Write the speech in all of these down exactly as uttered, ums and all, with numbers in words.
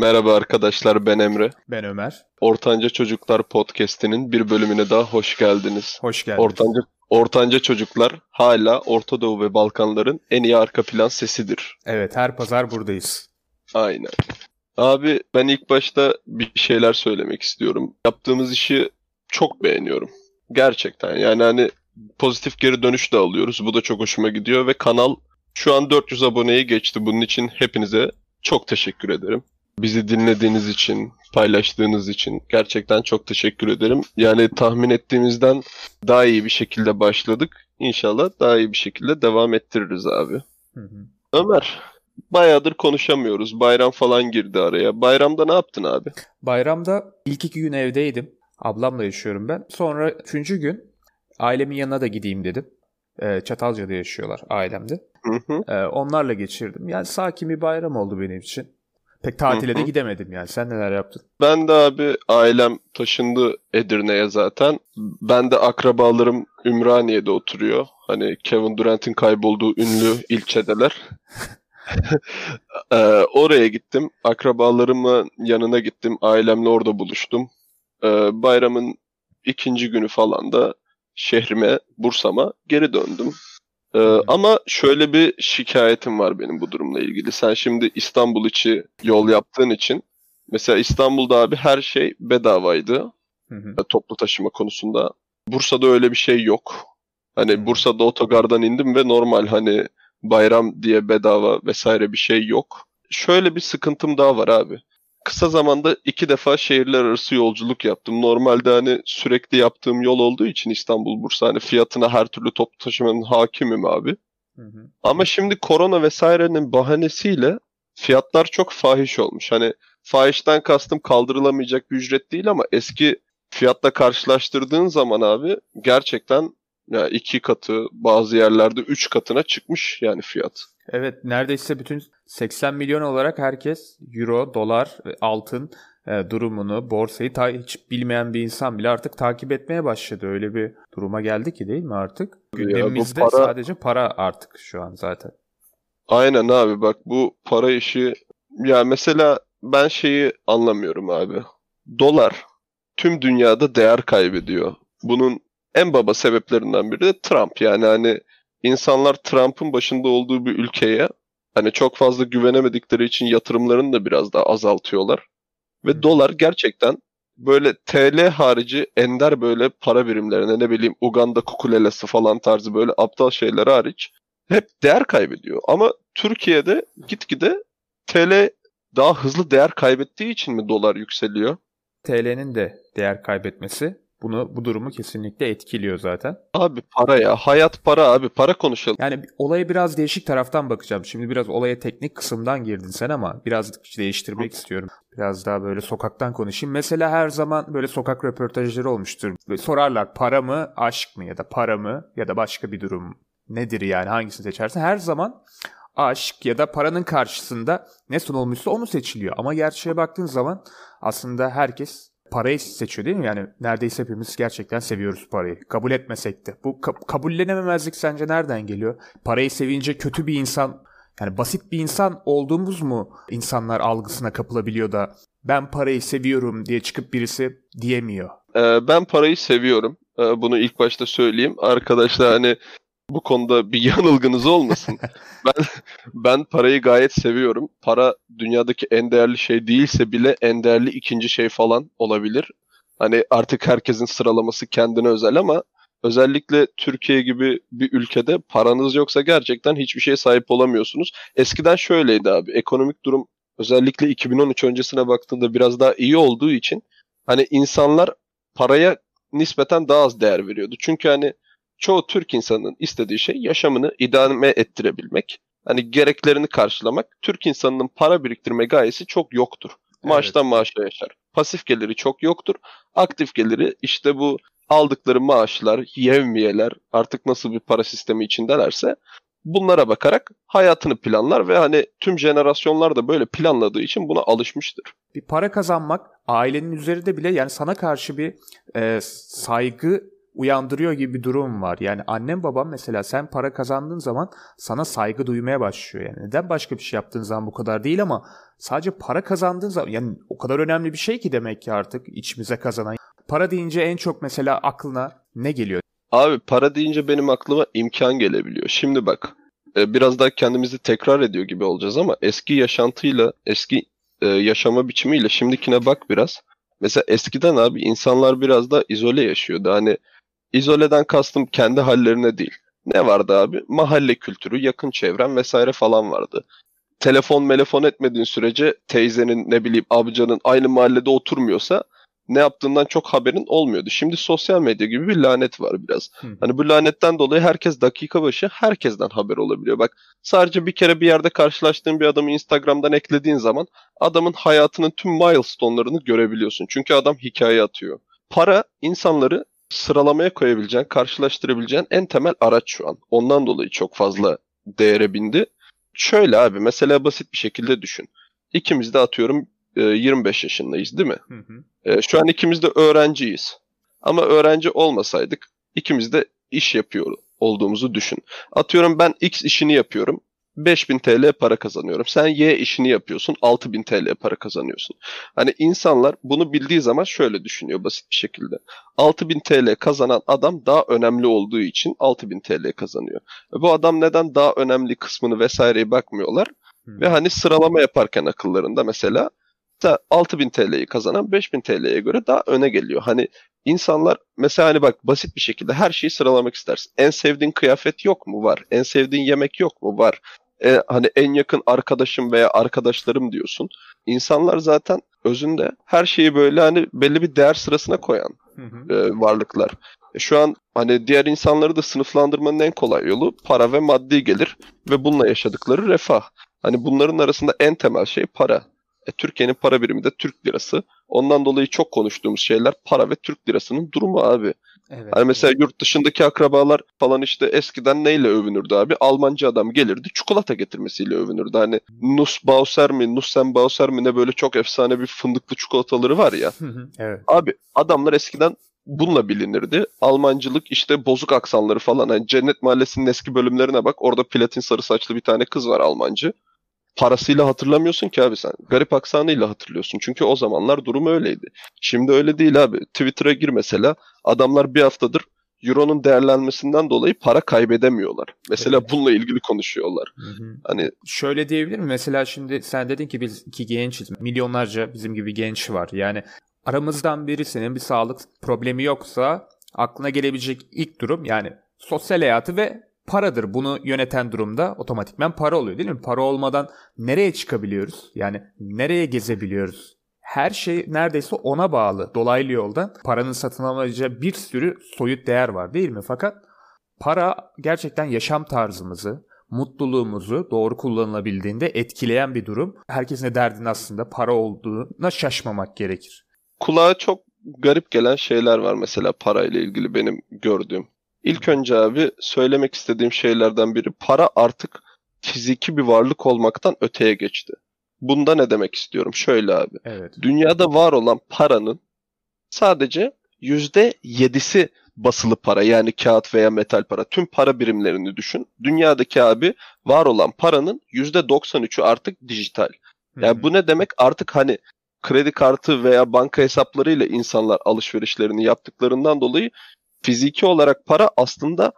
Merhaba arkadaşlar, ben Emre. Ben Ömer. Ortanca Çocuklar Podcast'inin bir bölümüne daha hoş geldiniz. Hoş geldiniz. Ortanca, Ortanca Çocuklar hala Orta Doğu ve Balkanların en iyi arka plan sesidir. Evet, her pazar buradayız. Aynen. Abi ben ilk başta bir şeyler söylemek istiyorum. Yaptığımız işi çok beğeniyorum. Gerçekten yani hani pozitif geri dönüş de alıyoruz. Bu da çok hoşuma gidiyor ve kanal şu an dört yüz aboneyi geçti. Bunun için hepinize çok teşekkür ederim. Bizi dinlediğiniz için, paylaştığınız için gerçekten çok teşekkür ederim. Yani tahmin ettiğimizden daha iyi bir şekilde başladık. İnşallah daha iyi bir şekilde devam ettiririz abi. Hı hı. Ömer, bayağıdır konuşamıyoruz. Bayram falan girdi araya. Bayramda ne yaptın abi? Bayramda ilk iki gün evdeydim. Ablamla yaşıyorum ben. Sonra üçüncü gün ailemin yanına da gideyim dedim. Çatalca'da yaşıyorlar ailemde. Hı hı. Onlarla geçirdim. Yani sakin bir bayram oldu benim için. Pek tatile de gidemedim yani. Sen neler yaptın? Ben de abi ailem taşındı Edirne'ye zaten. Ben de akrabalarım Ümraniye'de oturuyor. Hani Kevin Durant'in kaybolduğu ünlü ilçedeler. ee, oraya gittim. Akrabalarımın yanına gittim. Ailemle orada buluştum. Ee, bayramın ikinci günü falan da şehrime, Bursa'ma geri döndüm. Ee, ama şöyle bir şikayetim var benim bu durumla ilgili. Sen şimdi İstanbul içi yol yaptığın için mesela İstanbul'da abi her şey bedavaydı. Hı hı. Toplu taşıma konusunda. Bursa'da öyle bir şey yok. Hani hı. Bursa'da otogardan indim ve normal hani bayram diye bedava vesaire bir şey yok. Şöyle bir sıkıntım daha var abi. Kısa zamanda iki defa şehirler arası yolculuk yaptım. Normalde hani sürekli yaptığım yol olduğu için İstanbul, Bursa hani fiyatına her türlü toplu taşımanın hakimim abi. Hı hı. Ama şimdi korona vesairenin bahanesiyle fiyatlar çok fahiş olmuş. Hani fahişten kastım kaldırılamayacak bir ücret değil ama eski fiyatla karşılaştırdığın zaman abi gerçekten yani iki katı, bazı yerlerde üç katına çıkmış yani fiyat. Evet, neredeyse bütün seksen milyon olarak herkes euro, dolar, altın e, durumunu, borsayı ta- hiç bilmeyen bir insan bile artık takip etmeye başladı. Öyle bir duruma geldi ki değil mi artık? Gündemimizde para... sadece para artık şu an zaten. Aynen abi, bak bu para işi ya mesela ben şeyi anlamıyorum abi. Dolar tüm dünyada değer kaybediyor. Bunun en baba sebeplerinden biri de Trump. Yani hani insanlar Trump'ın başında olduğu bir ülkeye hani çok fazla güvenemedikleri için yatırımlarını da biraz daha azaltıyorlar. Ve hmm. dolar gerçekten böyle T L harici ender böyle para birimlerine, ne bileyim Uganda kukulelesi falan tarzı böyle aptal şeyler hariç hep değer kaybediyor. Ama Türkiye'de gitgide T L daha hızlı değer kaybettiği için mi dolar yükseliyor? T L'nin de değer kaybetmesi. Bunu, bu durumu kesinlikle etkiliyor zaten. Abi para ya. Hayat para abi. Para konuşalım. Yani olaya biraz değişik taraftan bakacağım. Şimdi biraz olaya teknik kısımdan girdin sen ama biraz değiştirmek istiyorum. Biraz daha böyle sokaktan konuşayım. Mesela her zaman böyle sokak röportajları olmuştur. Böyle sorarlar, para mı, aşk mı, ya da para mı ya da başka bir durum nedir yani, hangisini seçersin? Her zaman aşk ya da paranın karşısında ne sunulmuşsa onu seçiliyor. Ama gerçeğe baktığın zaman aslında herkes parayı seçiyor değil mi? Yani neredeyse hepimiz gerçekten seviyoruz parayı. Kabul etmesek de. Bu ka- kabullenememezlik sence nereden geliyor? Parayı sevince kötü bir insan, yani basit bir insan olduğumuz mu insanlar algısına kapılabiliyor da ben parayı seviyorum diye çıkıp birisi diyemiyor? Ee, ben parayı seviyorum. Ee, bunu ilk başta söyleyeyim. Arkadaşlar hani bu konuda bir yanılgınız olmasın. ben ben parayı gayet seviyorum. Para dünyadaki en değerli şey değilse bile en değerli ikinci şey falan olabilir. Hani artık herkesin sıralaması kendine özel ama özellikle Türkiye gibi bir ülkede paranız yoksa gerçekten hiçbir şeye sahip olamıyorsunuz. Eskiden şöyleydi abi. Ekonomik durum özellikle iki bin on üç öncesine baktığında biraz daha iyi olduğu için hani insanlar paraya nispeten daha az değer veriyordu. Çünkü hani çoğu Türk insanının istediği şey yaşamını idame ettirebilmek. Hani gereklerini karşılamak. Türk insanının para biriktirme gayesi çok yoktur. Maaştan evet. Maaşa yaşar. Pasif geliri çok yoktur. Aktif geliri işte bu aldıkları maaşlar, yevmiyeler, artık nasıl bir para sistemi içindelerse bunlara bakarak hayatını planlar ve hani tüm jenerasyonlar da böyle planladığı için buna alışmıştır. Bir para kazanmak ailenin üzerinde bile yani sana karşı bir e, saygı uyandırıyor gibi bir durum var. Yani annem babam mesela sen para kazandığın zaman sana saygı duymaya başlıyor. Yani neden başka bir şey yaptığın zaman bu kadar değil ama sadece para kazandığın zaman yani o kadar önemli bir şey ki demek ki artık içimize kazanan. Para deyince en çok mesela aklına ne geliyor? Abi para deyince benim aklıma imkan gelebiliyor. Şimdi bak biraz daha kendimizi tekrar ediyor gibi olacağız ama eski yaşantıyla, eski yaşama biçimiyle şimdikine bak biraz. Mesela eskiden abi insanlar biraz daha izole yaşıyordu. Hani izoleden kastım kendi hallerine değil. Ne vardı abi? Mahalle kültürü, yakın çevren vesaire falan vardı. Telefon melefon etmediğin sürece teyzenin ne bileyim amcanın aynı mahallede oturmuyorsa ne yaptığından çok haberin olmuyordu. Şimdi sosyal medya gibi bir lanet var biraz. Hı. Hani bu lanetten dolayı herkes dakika başı herkesten haber olabiliyor. Bak sadece bir kere bir yerde karşılaştığın bir adamı Instagram'dan eklediğin zaman adamın hayatının tüm milestone'larını görebiliyorsun. Çünkü adam hikaye atıyor. Para insanları sıralamaya koyabileceğin, karşılaştırabileceğin en temel araç şu an. Ondan dolayı çok fazla değere bindi. Şöyle abi mesela basit bir şekilde düşün. İkimiz de atıyorum yirmi beş yaşındayız değil mi? Hı hı. E, şu an ikimiz de öğrenciyiz. Ama öğrenci olmasaydık ikimiz de iş yapıyor olduğumuzu düşün. Atıyorum ben X işini yapıyorum. beş bin T L para kazanıyorum. Sen Y işini yapıyorsun. altı bin T L para kazanıyorsun. Hani insanlar bunu bildiği zaman şöyle düşünüyor basit bir şekilde. altı bin T L kazanan adam daha önemli olduğu için altı bin T L kazanıyor. Bu adam neden daha önemli kısmını vesaireye bakmıyorlar. Hı. Ve hani sıralama yaparken akıllarında mesela altı bin T L'yi kazanan beş bin T L'ye göre daha öne geliyor. Hani insanlar mesela hani bak basit bir şekilde her şeyi sıralamak istersin. En sevdiğin kıyafet yok mu? Var. En sevdiğin yemek yok mu? Var. E, hani en yakın arkadaşım veya arkadaşlarım diyorsun. İnsanlar zaten özünde her şeyi böyle hani belli bir değer sırasına koyan hı hı. E, varlıklar. E, şu an hani diğer insanları da sınıflandırmanın en kolay yolu para ve maddi gelir ve bununla yaşadıkları refah. Hani bunların arasında en temel şey para. E, Türkiye'nin para birimi de Türk lirası. Ondan dolayı çok konuştuğumuz şeyler para ve Türk lirasının durumu abi. Evet, hani mesela evet. Yurt dışındaki akrabalar falan işte eskiden neyle övünürdü abi? Almancı adam gelirdi çikolata getirmesiyle övünürdü. Hani Nusschen Bausermi, Nusschen Bausermi ne böyle çok efsane bir fındıklı çikolataları var ya. Evet. Abi adamlar eskiden bununla bilinirdi. Almancılık işte bozuk aksanları falan. Hani Cennet Mahallesi'nin eski bölümlerine bak. Orada platin sarı saçlı bir tane kız var Almancı. Parasıyla hatırlamıyorsun ki abi sen. Garip aksanıyla hatırlıyorsun. Çünkü o zamanlar durum öyleydi. Şimdi öyle değil abi. Twitter'a gir mesela. Adamlar bir haftadır Euro'nun değerlenmesinden dolayı para kaybedemiyorlar. Mesela evet. Bununla ilgili konuşuyorlar. Hı hı. Hani şöyle diyebilir miyim? Mesela şimdi sen dedin ki biz iki gençiz. Milyonlarca bizim gibi genç var. Yani aramızdan birisinin bir sağlık problemi yoksa aklına gelebilecek ilk durum yani sosyal hayatı ve paradır. Bunu yöneten durumda otomatikman para oluyor değil mi? Para olmadan nereye çıkabiliyoruz? Yani nereye gezebiliyoruz? Her şey neredeyse ona bağlı. Dolaylı yoldan paranın satın alacağı bir sürü soyut değer var değil mi? Fakat para gerçekten yaşam tarzımızı, mutluluğumuzu doğru kullanılabildiğinde etkileyen bir durum. Herkesin de derdinin aslında para olduğuna şaşmamak gerekir. Kulağa çok garip gelen şeyler var mesela parayla ilgili benim gördüğüm. İlk önce abi söylemek istediğim şeylerden biri para artık fiziki bir varlık olmaktan öteye geçti. Bunda ne demek istiyorum? Şöyle abi. Evet. Dünyada var olan paranın sadece yüzde yedisi basılı para yani kağıt veya metal para. Tüm para birimlerini düşün. Dünyadaki abi var olan paranın yüzde doksan üçü artık dijital. Yani Hı-hı. bu ne demek? Artık hani kredi kartı veya banka hesaplarıyla insanlar alışverişlerini yaptıklarından dolayı fiziki olarak para aslında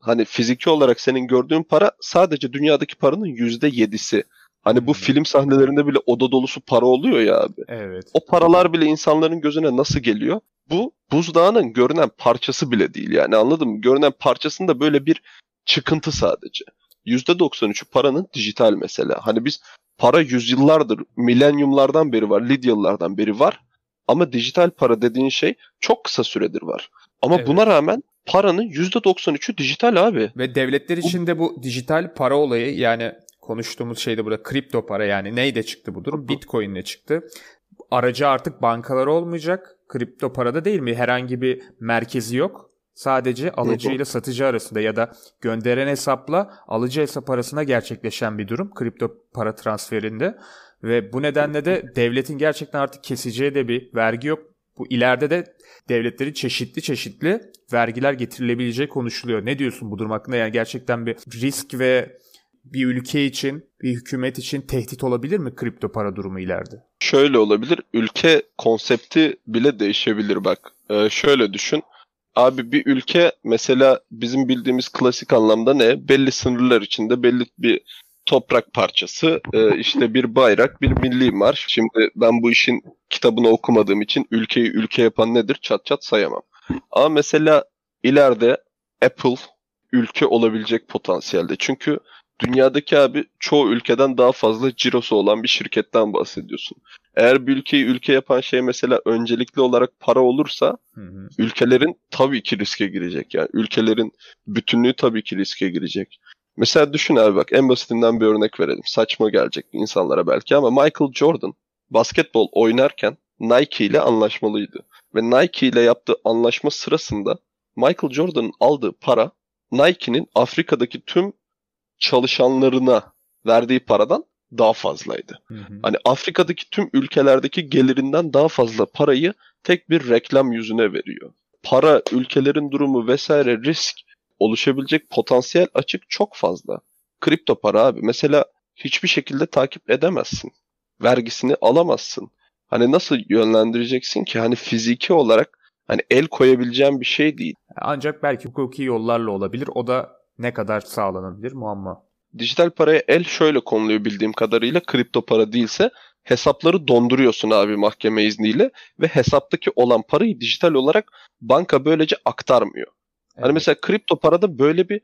hani fiziki olarak senin gördüğün para sadece dünyadaki paranın yüzde yedisi. Hani bu hmm. film sahnelerinde bile oda dolusu para oluyor ya abi. Evet. O paralar bile insanların gözüne nasıl geliyor? Bu buzdağının görünen parçası bile değil yani anladın mı? Görünen parçasının da böyle bir çıkıntı sadece. yüzde doksan üçü paranın dijital mesela. Hani biz para yüzyıllardır, milenyumlardan beri var, Lidyalılardan beri var. Ama dijital para dediğin şey çok kısa süredir var. Ama evet. Buna rağmen paranın yüzde doksan üçü dijital abi. Ve devletler için de bu dijital para olayı yani konuştuğumuz şeyde burada kripto para yani neyle çıktı bu durum? Bitcoin'le çıktı. Aracı artık bankalar olmayacak. Kripto parada değil mi? Herhangi bir merkezi yok. Sadece alıcıyla satıcı arasında ya da gönderen hesapla alıcı hesap arasında gerçekleşen bir durum kripto para transferinde. Ve bu nedenle de devletin gerçekten artık keseceği de bir vergi yok. Bu ileride de devletleri çeşitli çeşitli vergiler getirilebileceği konuşuluyor. Ne diyorsun bu durum hakkında? Yani gerçekten bir risk ve bir ülke için, bir hükümet için tehdit olabilir mi kripto para durumu ileride? Şöyle olabilir. Ülke konsepti bile değişebilir bak. Ee, şöyle düşün. Abi bir ülke mesela bizim bildiğimiz klasik anlamda ne? Belli sınırlar içinde belli bir toprak parçası, ee, işte bir bayrak, bir milli marş. Şimdi ben bu işin kitabını okumadığım için ülkeyi ülke yapan nedir çat çat sayamam. Ama mesela ileride Apple ülke olabilecek potansiyelde. Çünkü dünyadaki abi çoğu ülkeden daha fazla cirosu olan bir şirketten bahsediyorsun. Eğer bir ülkeyi ülke yapan şey mesela öncelikli olarak para olursa, hı hı, ülkelerin tabii ki riske girecek. Yani ülkelerin bütünlüğü tabii ki riske girecek. Mesela düşün abi bak, en basitinden bir örnek verelim. Saçma gelecek insanlara belki ama Michael Jordan basketbol oynarken Nike ile anlaşmalıydı. Ve Nike ile yaptığı anlaşma sırasında Michael Jordan'ın aldığı para Nike'nin Afrika'daki tüm çalışanlarına verdiği paradan daha fazlaydı. Hı hı. Hani Afrika'daki tüm ülkelerdeki gelirinden daha fazla parayı tek bir reklam yüzüne veriyor. Para, ülkelerin durumu vesaire, risk, oluşabilecek potansiyel açık çok fazla. Kripto para abi mesela hiçbir şekilde takip edemezsin. Vergisini alamazsın. Hani nasıl yönlendireceksin ki? Hani fiziki olarak hani el koyabileceğin bir şey değil. Ancak belki hukuki yollarla olabilir. O da ne kadar sağlanabilir muamma. Dijital paraya el şöyle konuluyor bildiğim kadarıyla. Kripto para değilse hesapları donduruyorsun abi mahkeme izniyle ve hesaptaki olan parayı dijital olarak banka böylece aktarmıyor. Evet. Hani mesela kripto parada böyle bir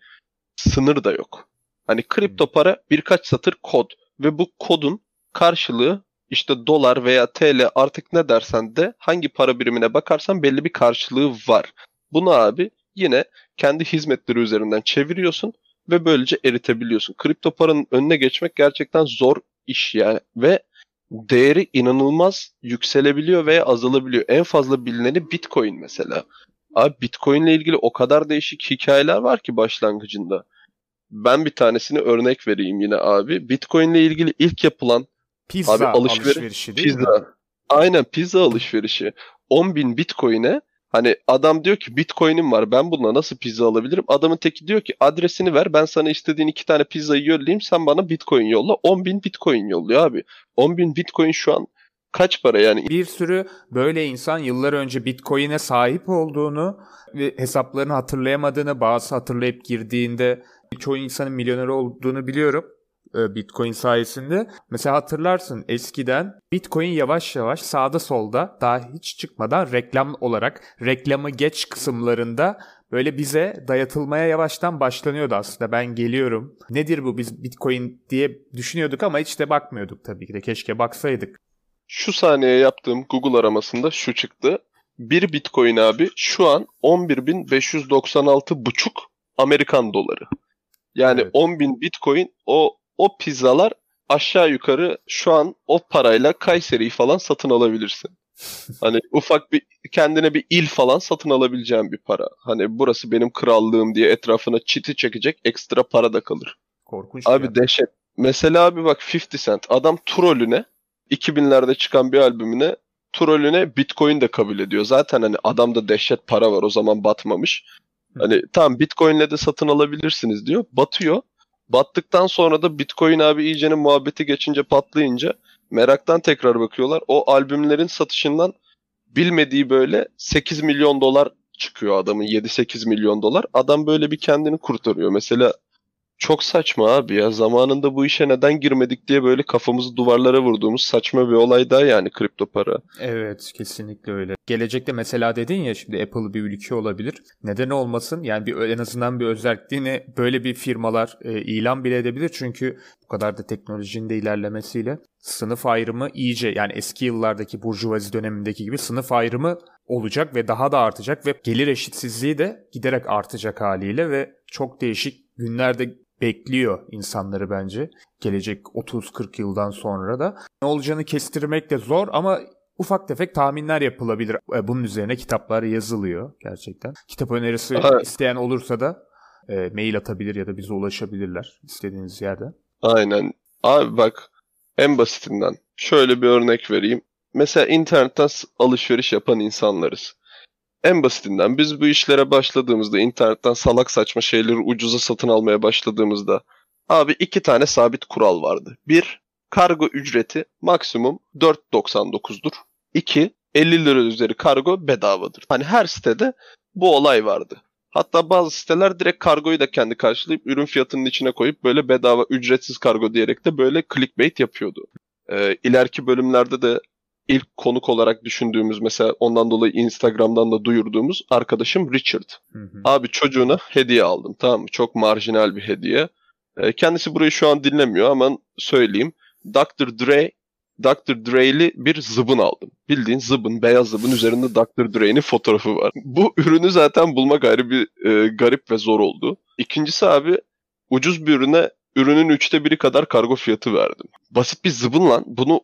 sınır da yok. Hani kripto para birkaç satır kod ve bu kodun karşılığı işte dolar veya T L, artık ne dersen de hangi para birimine bakarsan belli bir karşılığı var. Bunu abi yine kendi hizmetleri üzerinden çeviriyorsun ve böylece eritebiliyorsun. Kripto paranın önüne geçmek gerçekten zor iş yani ve değeri inanılmaz yükselebiliyor veya azalabiliyor. En fazla bilineni Bitcoin mesela. Abi Bitcoin ile ilgili o kadar değişik hikayeler var ki başlangıcında. Ben bir tanesini örnek vereyim yine abi. Bitcoin ile ilgili ilk yapılan pizza abi, alışveri- alışverişi değil pizza. Mi? Aynen, pizza alışverişi. on bin Bitcoin'e hani adam diyor ki Bitcoin'im var, ben bununla nasıl pizza alabilirim? Adamın teki diyor ki adresini ver, ben sana istediğin iki tane pizzayı yollayayım, sen bana Bitcoin yolla. on bin Bitcoin yolluyor abi. on bin Bitcoin şu an kaç para yani? Bir sürü böyle insan yıllar önce Bitcoin'e sahip olduğunu ve hesaplarını hatırlayamadığını, bazı hatırlayıp girdiğinde çoğu insanın milyoner olduğunu biliyorum Bitcoin sayesinde. Mesela hatırlarsın eskiden Bitcoin yavaş yavaş sağda solda daha hiç çıkmadan reklam olarak, reklamı geç kısımlarında böyle bize dayatılmaya yavaştan başlanıyordu aslında. Ben geliyorum. Nedir bu biz Bitcoin diye düşünüyorduk ama hiç de bakmıyorduk tabii ki de. Keşke baksaydık. Şu saniye yaptığım Google aramasında şu çıktı. Bir Bitcoin abi şu an on bir bin beş yüz doksan altı buçuk Amerikan doları. Yani evet. on bin Bitcoin o o pizzalar aşağı yukarı şu an o parayla Kayseri'yi falan satın alabilirsin. Hani ufak bir kendine bir il falan satın alabileceğin bir para. Hani burası benim krallığım diye etrafına çiti çekecek ekstra para da kalır. Korkunç. Abi yani dehşet. Mesela abi bak elli cent adam trollüne iki binlerde çıkan bir albümüne, trollüne Bitcoin de kabul ediyor. Zaten hani adamda dehşet para var, o zaman batmamış. Hani tamam Bitcoin'le de satın alabilirsiniz diyor. Batıyor. Battıktan sonra da Bitcoin abi iyicenin muhabbeti geçince, patlayınca meraktan tekrar bakıyorlar. O albümlerin satışından bilmediği böyle sekiz milyon dolar çıkıyor adamın. yedi sekiz milyon dolar. Adam böyle bir kendini kurtarıyor. Mesela çok saçma abi ya. Zamanında bu işe neden girmedik diye böyle kafamızı duvarlara vurduğumuz saçma bir olay da yani kripto para. Evet, kesinlikle öyle. Gelecekte mesela dedin ya, şimdi Apple bir ülke olabilir. Neden olmasın? Yani bir, en azından bir özelliğini böyle bir firmalar e, ilan bile edebilir. Çünkü bu kadar da teknolojinin de ilerlemesiyle sınıf ayrımı iyice, yani eski yıllardaki burjuvazi dönemindeki gibi sınıf ayrımı olacak ve daha da artacak ve gelir eşitsizliği de giderek artacak haliyle ve çok değişik günlerde bekliyor insanları bence. Gelecek otuz kırk yıldan sonra da. Ne olacağını kestirmek de zor ama ufak tefek tahminler yapılabilir. Bunun üzerine kitaplar yazılıyor gerçekten. Kitap önerisi evet, isteyen olursa da e, mail atabilir ya da bize ulaşabilirler istediğiniz yerde. Aynen. Abi bak en basitinden şöyle bir örnek vereyim. mesela internetten alışveriş yapan insanlarız. En basitinden biz bu işlere başladığımızda, internetten salak saçma şeyleri ucuza satın almaya başladığımızda abi iki tane sabit kural vardı. Bir, kargo ücreti maksimum dört doksan dokuz'dur. İki, elli lira üzeri kargo bedavadır. Hani her sitede bu olay vardı. Hatta bazı siteler direkt kargoyu da kendi karşılayıp ürün fiyatının içine koyup böyle bedava ücretsiz kargo diyerek de böyle clickbait yapıyordu. Ee, ileriki bölümlerde de ilk konuk olarak düşündüğümüz, mesela ondan dolayı Instagram'dan da duyurduğumuz arkadaşım Richard. Hı hı. Abi çocuğuna hediye aldım, tamam mı? Çok marjinal bir hediye. Ee, kendisi burayı şu an dinlemiyor ama söyleyeyim. doktor Dre Doktor Dre'li bir zıbın aldım. Bildiğin zıbın, beyaz zıbın, üzerinde doktor Dre'nin fotoğrafı var. Bu ürünü zaten bulmak ayrı bir e, garip ve zor oldu. İkincisi abi, ucuz bir ürüne ürünün üçte biri kadar kargo fiyatı verdim. Basit bir zıbın lan. Bunu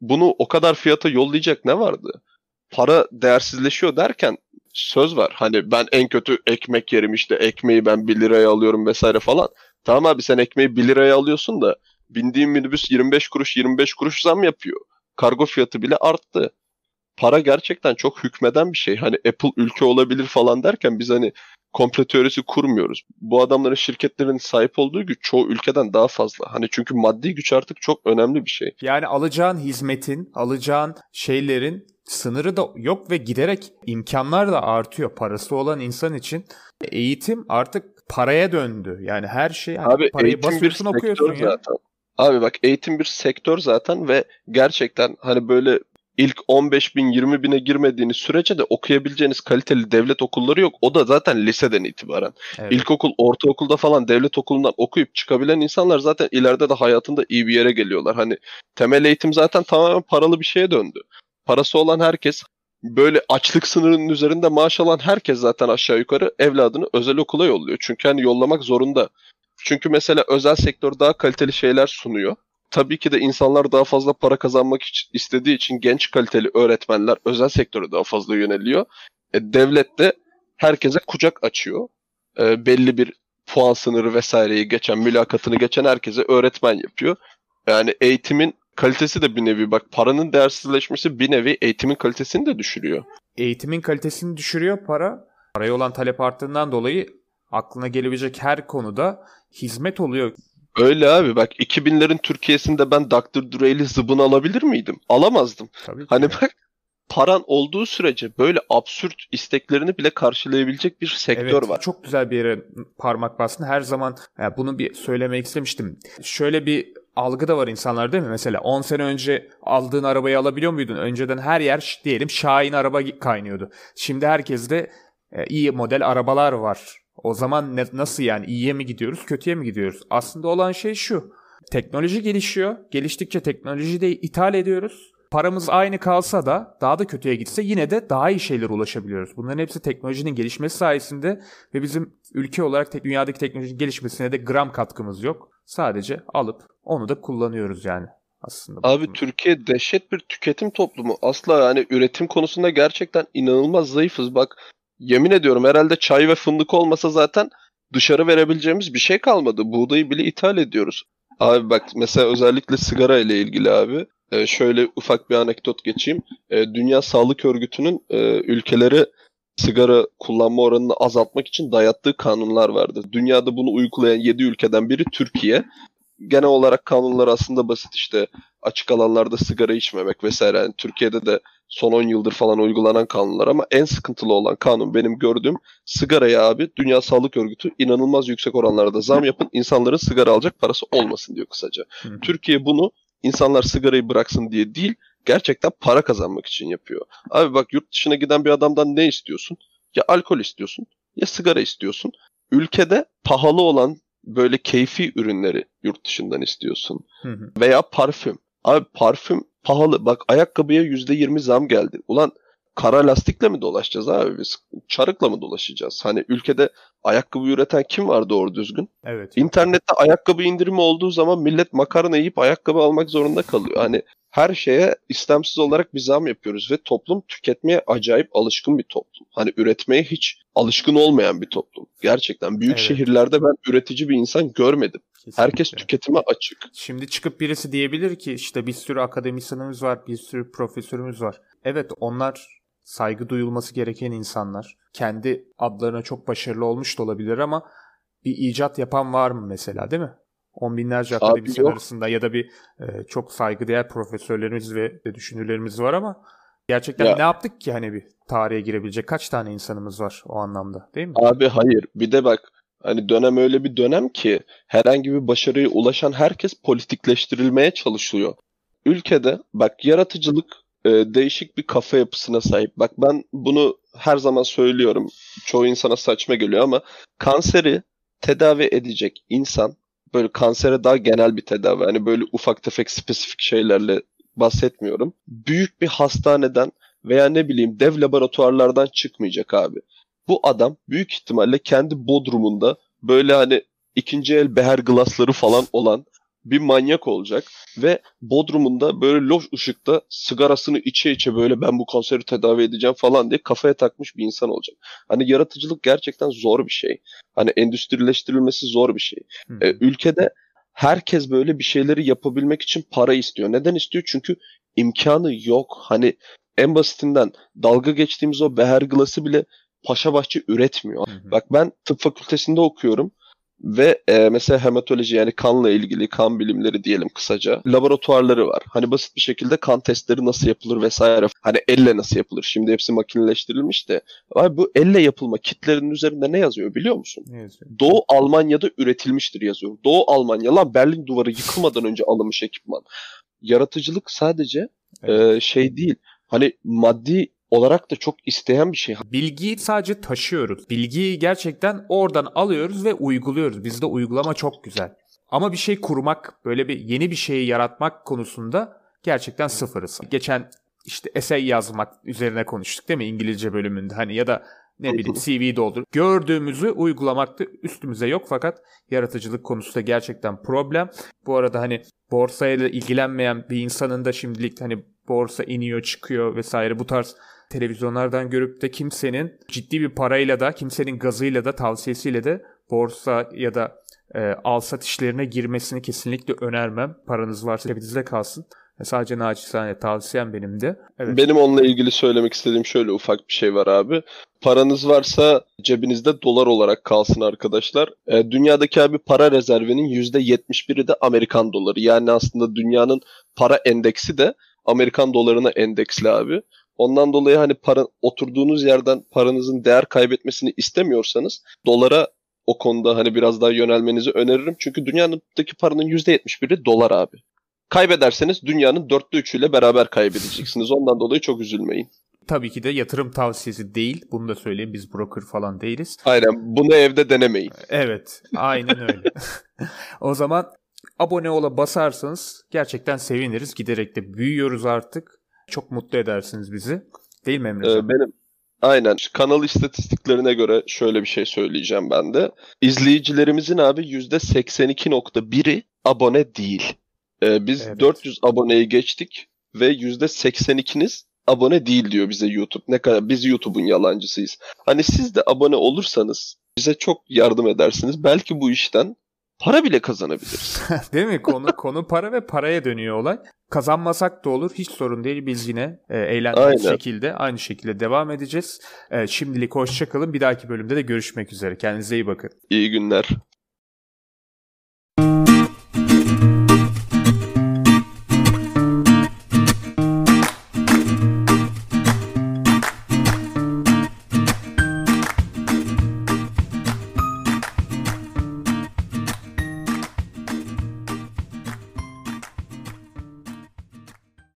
bunu o kadar fiyata yollayacak ne vardı? Para değersizleşiyor derken söz var. Hani ben en kötü ekmek yerim işte, ekmeği ben bir liraya alıyorum vesaire falan. Tamam abi, sen ekmeği bir liraya alıyorsun da bindiğim minibüs yirmi beş kuruş yirmi beş kuruş zam yapıyor. Kargo fiyatı bile arttı. Para gerçekten çok hükmeden bir şey. Hani Apple ülke olabilir falan derken biz hani komplo teorisi kurmuyoruz. Bu adamların, şirketlerin sahip olduğu güç çoğu ülkeden daha fazla. Hani çünkü maddi güç artık çok önemli bir şey. Yani alacağın hizmetin, alacağın şeylerin sınırı da yok ve giderek imkanlar da artıyor. Parası olan insan için eğitim artık paraya döndü. Yani her şey abi, parayı basıyorsun, okuyorsun ya. Zaten. Abi bak, eğitim bir sektör zaten ve gerçekten hani böyle ilk on beş bin yirmi bine girmediğiniz sürece de okuyabileceğiniz kaliteli devlet okulları yok. O da zaten liseden itibaren. Evet. İlkokul, ortaokulda falan devlet okulundan okuyup çıkabilen insanlar zaten ileride de hayatında iyi bir yere geliyorlar. Hani temel eğitim zaten tamamen paralı bir şeye döndü. Parası olan herkes, böyle açlık sınırının üzerinde maaş alan herkes zaten aşağı yukarı evladını özel okula yolluyor. Çünkü hani yollamak zorunda. Çünkü mesela özel sektör daha kaliteli şeyler sunuyor. Tabii ki de insanlar daha fazla para kazanmak istediği için genç kaliteli öğretmenler özel sektöre daha fazla yöneliyor. E, devlet de herkese kucak açıyor. E, belli bir puan sınırı vesaireyi geçen, mülakatını geçen herkese öğretmen yapıyor. Yani eğitimin kalitesi de bir nevi, bak, paranın değersizleşmesi bir nevi eğitimin kalitesini de düşürüyor. Eğitimin kalitesini düşürüyor para. Paraya olan talep arttığından dolayı aklına gelebilecek her konuda hizmet oluyor. Öyle abi, bak iki binlerin Türkiye'sinde ben doktor Dre'li zıbını alabilir miydim? Alamazdım. Tabii hani bak, paran olduğu sürece böyle absürt isteklerini bile karşılayabilecek bir sektör evet, var. Çok güzel bir yere parmak bastın. Her zaman yani bunu bir söylemek istemiştim. Şöyle bir algı da var insanlar, değil mi? Mesela on sene önce aldığın arabayı alabiliyor muydun? Önceden her yer diyelim Şahin araba kaynıyordu. Şimdi herkes de iyi model arabalar var. O zaman ne, nasıl yani, iyiye mi gidiyoruz, kötüye mi gidiyoruz? Aslında olan şey şu: teknoloji gelişiyor. Geliştikçe teknolojiyi de ithal ediyoruz. Paramız aynı kalsa da, daha da kötüye gitse yine de daha iyi şeylere ulaşabiliyoruz. Bunların hepsi teknolojinin gelişmesi sayesinde ve bizim ülke olarak tek, dünyadaki teknolojinin gelişmesine de gram katkımız yok. Sadece alıp onu da kullanıyoruz yani aslında. Abi Türkiye dehşet bir tüketim toplumu. Asla yani üretim konusunda gerçekten inanılmaz zayıfız. Bak yemin ediyorum, herhalde çay ve fındık olmasa zaten dışarı verebileceğimiz bir şey kalmadı. Buğdayı bile ithal ediyoruz. Abi bak mesela özellikle sigara ile ilgili abi. Ee, şöyle ufak bir anekdot geçeyim. Ee, Dünya Sağlık Örgütü'nün e, ülkelere sigara kullanma oranını azaltmak için dayattığı kanunlar vardı. Dünyada bunu uygulayan yedi ülkeden biri Türkiye. Genel olarak kanunlar aslında basit, işte açık alanlarda sigara içmemek vesaire. Yani Türkiye'de de son on yıldır falan uygulanan kanunlar ama en sıkıntılı olan kanun benim gördüğüm sigaraya abi Dünya Sağlık Örgütü inanılmaz yüksek oranlarda zam yapın, insanların sigara alacak parası olmasın diyor kısaca. Hı. Türkiye bunu insanlar sigarayı bıraksın diye değil, gerçekten para kazanmak için yapıyor. Abi bak, yurt dışına giden bir adamdan ne istiyorsun? Ya alkol istiyorsun ya sigara istiyorsun. Ülkede pahalı olan böyle keyfi ürünleri yurt dışından istiyorsun. Hı hı. Veya parfüm. Abi parfüm pahalı. Bak ayakkabıya yüzde yirmi zam geldi. Ulan kara lastikle mi dolaşacağız abi biz? Çarıkla mı dolaşacağız? Hani ülkede ayakkabı üreten kim var doğru düzgün? Evet. İnternette ayakkabı indirimi olduğu zaman millet makarna yiyip ayakkabı almak zorunda kalıyor. Hani her şeye istemsiz olarak bir zam yapıyoruz ve toplum tüketmeye acayip alışkın bir toplum. Hani üretmeye hiç alışkın olmayan bir toplum. Gerçekten büyük evet. şehirlerde ben üretici bir insan görmedim. Kesinlikle. Herkes tüketime açık. Şimdi çıkıp birisi diyebilir ki işte bir sürü akademisyenimiz var, bir sürü profesörümüz var. Evet, onlar saygı duyulması gereken insanlar. Kendi adlarına çok başarılı olmuş da olabilir ama bir icat yapan var mı mesela, değil mi? On binlerce akademisyen arasında ya da bir e, çok saygıdeğer profesörlerimiz ve düşünürlerimiz var ama gerçekten ya, ne yaptık ki hani bir tarihe girebilecek kaç tane insanımız var o anlamda, değil mi? Abi hayır, bir de bak hani dönem öyle bir dönem ki herhangi bir başarıya ulaşan herkes politikleştirilmeye çalışıyor. Ülkede bak yaratıcılık e, değişik bir kafa yapısına sahip. Bak ben bunu her zaman söylüyorum, çoğu insana saçma geliyor ama kanseri tedavi edecek insan, böyle kansere daha genel bir tedavi, hani böyle ufak tefek spesifik şeylerle bahsetmiyorum, büyük bir hastaneden veya ne bileyim dev laboratuvarlardan çıkmayacak abi. Bu adam büyük ihtimalle kendi bodrumunda böyle hani ikinci el beher glasları falan olan bir manyak olacak ve bodrumunda böyle loş ışıkta sigarasını içe içe böyle ben bu kanseri tedavi edeceğim falan diye kafaya takmış bir insan olacak. Hani yaratıcılık gerçekten zor bir şey. Hani endüstrileştirilmesi zor bir şey. Hmm. Ee, ülkede herkes böyle bir şeyleri yapabilmek için para istiyor. Neden istiyor? Çünkü imkanı yok. Hani en basitinden dalga geçtiğimiz o beher glası bile Paşabahçe üretmiyor. Hmm. Bak ben tıp fakültesinde okuyorum. Ve e, mesela hematoloji, yani kanla ilgili kan bilimleri diyelim kısaca, laboratuvarları var. Hani basit bir şekilde kan testleri nasıl yapılır vesaire. Hani elle nasıl yapılır? Şimdi hepsi makineleştirilmiş de. Abi bu elle yapılma kitlerin üzerinde ne yazıyor biliyor musun? Neyse. Doğu Almanya'da üretilmiştir yazıyor. Doğu Almanya, lan Berlin duvarı yıkılmadan önce alınmış ekipman. Yaratıcılık sadece evet. e, şey değil. Hani maddi olarak da çok isteyen bir şey. Bilgiyi sadece taşıyoruz. Bilgiyi gerçekten oradan alıyoruz ve uyguluyoruz. Bizde uygulama çok güzel. Ama bir şey kurmak, böyle bir yeni bir şeyi yaratmak konusunda gerçekten sıfırız. Geçen işte essay yazmak üzerine konuştuk değil mi İngilizce bölümünde? Hani ya da ne bileyim C V doldur. Gördüğümüzü uygulamakta üstümüze yok, fakat yaratıcılık konusunda gerçekten problem. Bu arada hani borsayla ilgilenmeyen bir insanın da şimdilik hani borsa iniyor çıkıyor vesaire bu tarz televizyonlardan görüp de kimsenin ciddi bir parayla da, kimsenin gazıyla da, tavsiyesiyle de borsa ya da e, al sat işlerine girmesini kesinlikle önermem. Paranız varsa cebinizde kalsın. E, sadece naçizane tavsiyem benim de. Evet. Benim onunla ilgili söylemek istediğim şöyle ufak bir şey var abi. Paranız varsa cebinizde dolar olarak kalsın arkadaşlar. E, dünyadaki abi para rezervinin yüzde yetmiş biri de Amerikan doları. Yani aslında dünyanın para endeksi de Amerikan dolarına endeksli abi. Ondan dolayı hani para, oturduğunuz yerden paranızın değer kaybetmesini istemiyorsanız dolara o konuda hani biraz daha yönelmenizi öneririm. Çünkü dünyadaki paranın yüzde yetmiş biri dolar abi. Kaybederseniz dünyanın dörtte üçüyle beraber kaybedeceksiniz. Ondan dolayı çok üzülmeyin. Tabii ki de yatırım tavsiyesi değil. Bunu da söyleyeyim, biz broker falan değiliz. Aynen, bunu evde denemeyin. Evet, aynen öyle. O zaman abone ola basarsanız gerçekten seviniriz. Giderek de büyüyoruz artık. Çok mutlu edersiniz bizi. Değil mi Emre? Ee, benim. Aynen. Şu kanal istatistiklerine göre şöyle bir şey söyleyeceğim ben de. İzleyicilerimizin abi yüzde seksen iki virgül biri abone değil. Ee, biz evet. dört yüz aboneyi geçtik ve yüzde seksen ikiniz abone değil diyor bize YouTube. Ne kadar biz YouTube'un yalancısıyız. Hani siz de abone olursanız bize çok yardım edersiniz. Belki bu işten para bile kazanabiliriz. Değil mi? Konu konu para ve paraya dönüyor olay. Kazanmasak da olur. Hiç sorun değil. Biz yine e, eğlenceli şekilde aynı şekilde devam edeceğiz. E, şimdilik hoşça kalın. Bir dahaki bölümde de görüşmek üzere. Kendinize iyi bakın. İyi günler.